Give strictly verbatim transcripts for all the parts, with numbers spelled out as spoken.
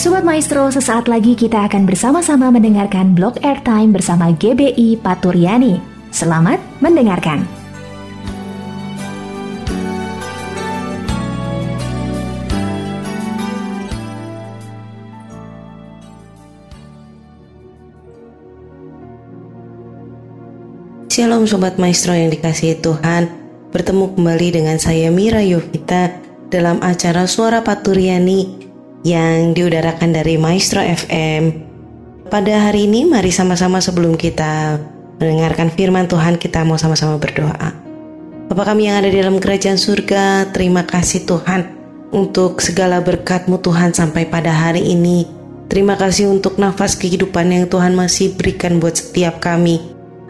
Sobat Maestro, sesaat lagi kita akan bersama-sama mendengarkan Blog Airtime bersama G B I Paturyani. Selamat mendengarkan. Shalom Sobat Maestro yang dikasihi Tuhan. Bertemu kembali dengan saya Mira Yovita dalam acara Suara Paturyani yang diudarakan dari Maestro F M. Pada hari ini mari sama-sama sebelum kita mendengarkan firman Tuhan, kita mau sama-sama berdoa. Bapa kami yang ada di dalam kerajaan surga, terima kasih Tuhan untuk segala berkat-Mu Tuhan sampai pada hari ini. Terima kasih untuk nafas kehidupan yang Tuhan masih berikan buat setiap kami.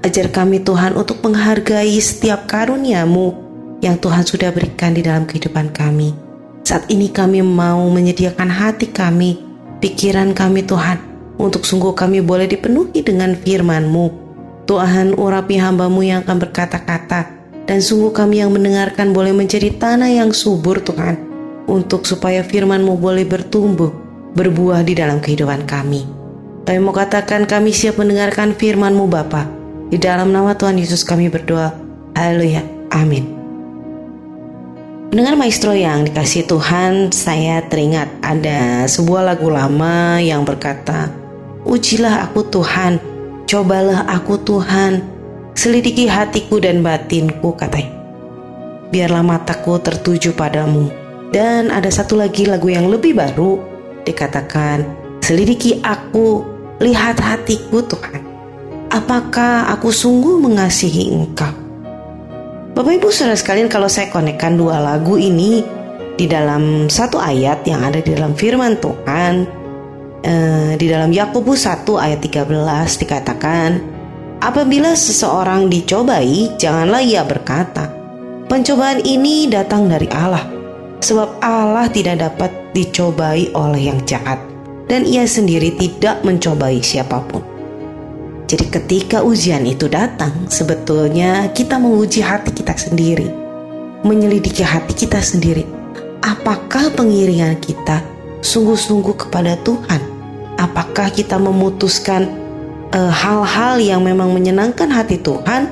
Ajar kami Tuhan untuk menghargai setiap karunia-Mu yang Tuhan sudah berikan di dalam kehidupan kami. Saat ini kami mau menyediakan hati kami, pikiran kami Tuhan, untuk sungguh kami boleh dipenuhi dengan firman-Mu. Tuhan, urapi hamba-Mu yang akan berkata-kata, dan sungguh kami yang mendengarkan boleh menjadi tanah yang subur Tuhan, untuk supaya firman-Mu boleh bertumbuh, berbuah di dalam kehidupan kami. Kami mau katakan kami siap mendengarkan firman-Mu Bapa. Di dalam nama Tuhan Yesus kami berdoa, haleluya, amin. Mendengar Maestro yang dikasihi Tuhan, saya teringat ada sebuah lagu lama yang berkata, "Ujilah aku Tuhan, cobalah aku Tuhan, selidiki hatiku dan batinku," katanya, "biarlah mataku tertuju padamu." Dan ada satu lagi lagu yang lebih baru, dikatakan, "Selidiki aku, lihat hatiku Tuhan, apakah aku sungguh mengasihi Engkau." Bapak Ibu Saudara sekalian, kalau saya konekkan dua lagu ini di dalam satu ayat yang ada di dalam firman Tuhan, eh, di dalam Yakobus satu ayat tiga belas dikatakan, "Apabila seseorang dicobai, janganlah ia berkata, pencobaan ini datang dari Allah, sebab Allah tidak dapat dicobai oleh yang jahat, dan ia sendiri tidak mencobai siapapun." Jadi ketika ujian itu datang, sebetulnya kita menguji hati kita sendiri, menyelidiki hati kita sendiri. Apakah pengiringan kita sungguh-sungguh kepada Tuhan? Apakah kita memutuskan e, hal-hal yang memang menyenangkan hati Tuhan,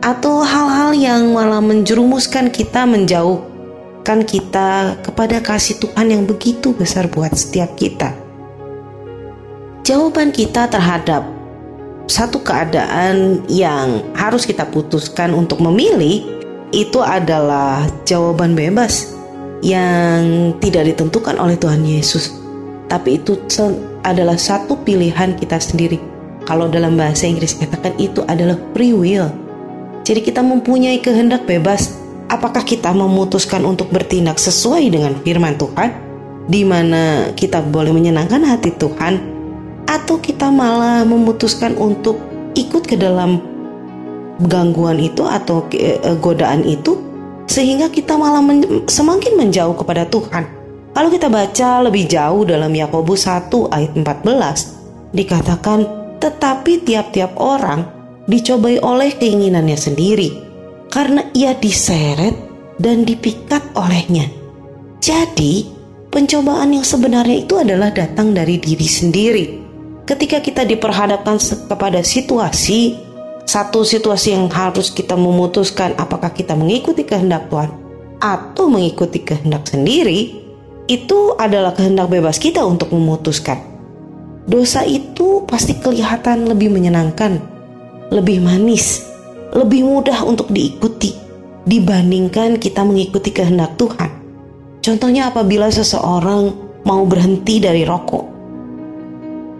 atau hal-hal yang malah menjerumuskan kita, menjauhkan kita kepada kasih Tuhan yang begitu besar buat setiap kita? Jawaban kita terhadap satu keadaan yang harus kita putuskan untuk memilih itu adalah jawaban bebas yang tidak ditentukan oleh Tuhan Yesus, tapi itu adalah satu pilihan kita sendiri. Kalau dalam bahasa Inggris dikatakan itu adalah free will. Jadi kita mempunyai kehendak bebas. Apakah kita memutuskan untuk bertindak sesuai dengan firman Tuhan, di mana kita boleh menyenangkan hati Tuhan, atau kita malah memutuskan untuk ikut ke dalam gangguan itu atau godaan itu, sehingga kita malah men- semakin menjauh kepada Tuhan. Kalau kita baca lebih jauh dalam Yakobus satu ayat empat belas, dikatakan, "Tetapi tiap-tiap orang dicobai oleh keinginannya sendiri, karena ia diseret dan dipikat olehnya." Jadi pencobaan yang sebenarnya itu adalah datang dari diri sendiri. Ketika kita diperhadapkan kepada situasi, satu situasi yang harus kita memutuskan apakah kita mengikuti kehendak Tuhan atau mengikuti kehendak sendiri, itu adalah kehendak bebas kita untuk memutuskan. Dosa itu pasti kelihatan lebih menyenangkan, lebih manis, lebih mudah untuk diikuti dibandingkan kita mengikuti kehendak Tuhan. Contohnya apabila seseorang mau berhenti dari rokok,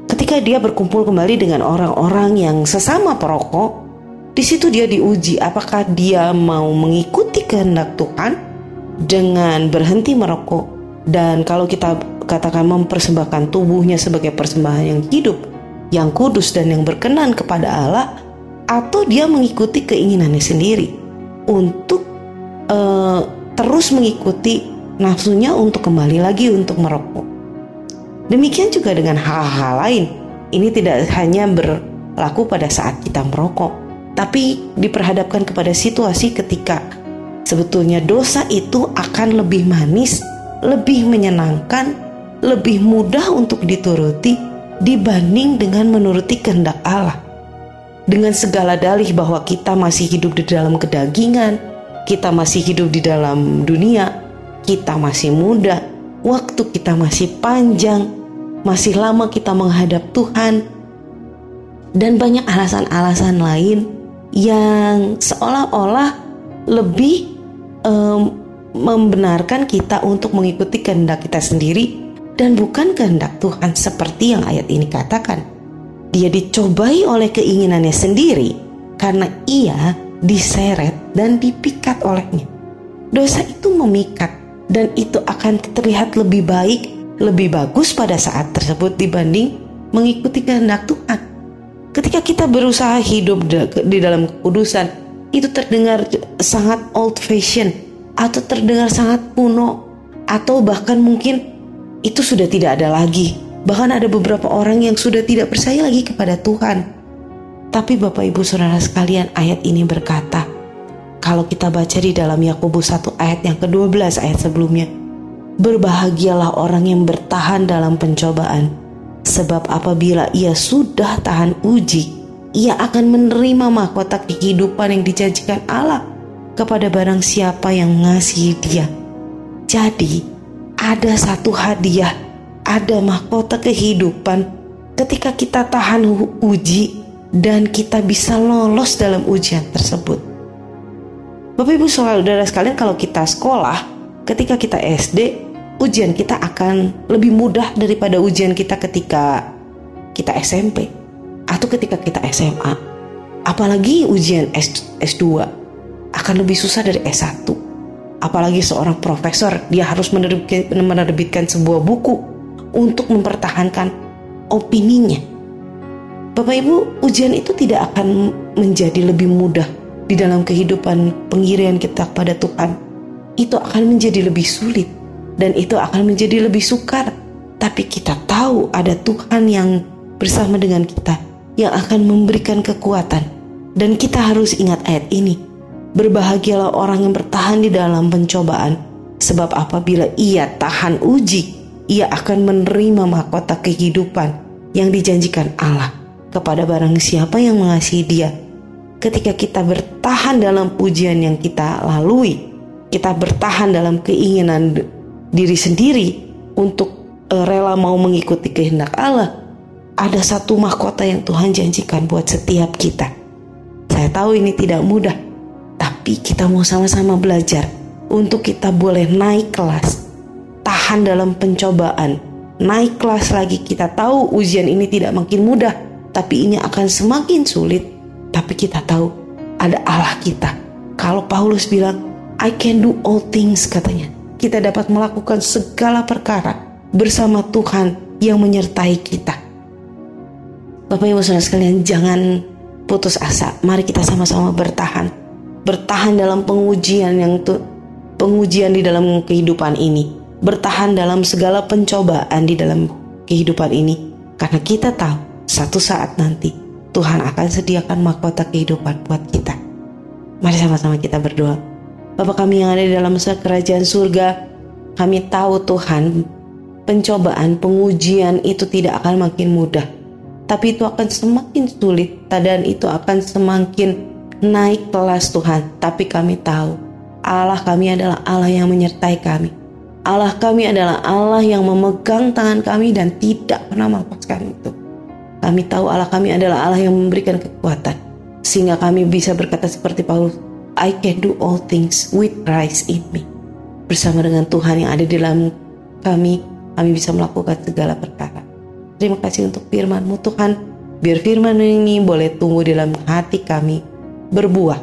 ketika dia berkumpul kembali dengan orang-orang yang sesama perokok, di situ dia diuji apakah dia mau mengikuti kehendak Tuhan dengan berhenti merokok, dan kalau kita katakan mempersembahkan tubuhnya sebagai persembahan yang hidup, yang kudus dan yang berkenan kepada Allah, atau dia mengikuti keinginannya sendiri untuk eh, terus mengikuti nafsunya untuk kembali lagi untuk merokok. Demikian juga dengan hal-hal lain. Ini tidak hanya berlaku pada saat kita merokok, tapi diperhadapkan kepada situasi ketika sebetulnya dosa itu akan lebih manis, lebih menyenangkan, lebih mudah untuk dituruti dibanding dengan menuruti kehendak Allah. Dengan segala dalih bahwa kita masih hidup di dalam kedagingan, kita masih hidup di dalam dunia, kita masih muda, waktu kita masih panjang, masih lama kita menghadap Tuhan, dan banyak alasan-alasan lain yang seolah-olah lebih um, membenarkan kita untuk mengikuti kehendak kita sendiri dan bukan kehendak Tuhan, seperti yang ayat ini katakan. Dia dicobai oleh keinginannya sendiri karena ia diseret dan dipikat olehnya. Dosa itu memikat dan itu akan terlihat lebih baik, lebih bagus pada saat tersebut dibanding mengikuti kehendak Tuhan. Ketika kita berusaha hidup di dalam kekudusan, itu terdengar sangat old fashion atau terdengar sangat kuno, atau bahkan mungkin itu sudah tidak ada lagi. Bahkan ada beberapa orang yang sudah tidak percaya lagi kepada Tuhan. Tapi Bapak Ibu Saudara sekalian, ayat ini berkata, kalau kita baca di dalam Yakobus satu ayat yang kedua belas ayat sebelumnya, berbahagialah orang yang bertahan dalam pencobaan, sebab apabila ia sudah tahan uji, ia akan menerima mahkota kehidupan yang dijanjikan Allah kepada barang siapa yang mengasihi Dia. Jadi ada satu hadiah, ada mahkota kehidupan ketika kita tahan uji dan kita bisa lolos dalam ujian tersebut. Bapak Ibu Saudara sekalian, kalau kita sekolah, ketika kita S D, ujian kita akan lebih mudah daripada ujian kita ketika kita S M P atau ketika kita S M A. Apalagi ujian S dua akan lebih susah dari S satu. Apalagi seorang profesor, dia harus menerbitkan sebuah buku untuk mempertahankan opininya. Bapak Ibu, ujian itu tidak akan menjadi lebih mudah di dalam kehidupan pengirian kita kepada Tuhan. Itu akan menjadi lebih sulit dan itu akan menjadi lebih sukar. Tapi kita tahu ada Tuhan yang bersama dengan kita, yang akan memberikan kekuatan. Dan kita harus ingat ayat ini, berbahagialah orang yang bertahan di dalam pencobaan, sebab apabila ia tahan uji, ia akan menerima mahkota kehidupan yang dijanjikan Allah kepada barang siapa yang mengasihi Dia. Ketika kita bertahan dalam ujian yang kita lalui, kita bertahan dalam keinginan diri sendiri untuk rela mau mengikuti kehendak Allah, ada satu mahkota yang Tuhan janjikan buat setiap kita. Saya tahu ini tidak mudah, tapi kita mau sama-sama belajar untuk kita boleh naik kelas, tahan dalam pencobaan, naik kelas lagi. Kita tahu ujian ini tidak makin mudah, tapi ini akan semakin sulit. Tapi kita tahu ada Allah kita. Kalau Paulus bilang, I can do all things katanya, kita dapat melakukan segala perkara bersama Tuhan yang menyertai kita. Bapak Ibu Saudara sekalian, jangan putus asa. Mari kita sama-sama bertahan, bertahan dalam pengujian yang tu, pengujian di dalam kehidupan ini, bertahan dalam segala pencobaan di dalam kehidupan ini, karena kita tahu satu saat nanti Tuhan akan sediakan mahkota kehidupan buat kita. Mari sama-sama kita berdoa. Bapa kami yang ada di dalam kerajaan surga, kami tahu Tuhan, pencobaan, pengujian itu tidak akan makin mudah, tapi itu akan semakin sulit dan itu akan semakin naik kelas Tuhan. Tapi kami tahu Allah kami adalah Allah yang menyertai kami. Allah kami adalah Allah yang memegang tangan kami dan tidak pernah melepaskan itu. Kami tahu Allah kami adalah Allah yang memberikan kekuatan, sehingga kami bisa berkata seperti Paulus, I can do all things with Christ in me. Bersama dengan Tuhan yang ada di dalam kami, kami bisa melakukan segala perkara. Terima kasih untuk firman-Mu Tuhan. Biar firman ini boleh tumbuh di dalam hati kami, berbuah,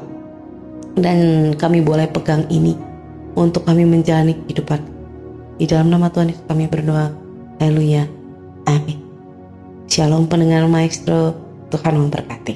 dan kami boleh pegang ini untuk kami menjalani kehidupan. Di dalam nama Tuhan Yesus kami berdoa. Haleluya. Amin. Shalom pendengar Maestro. Tuhan memberkati.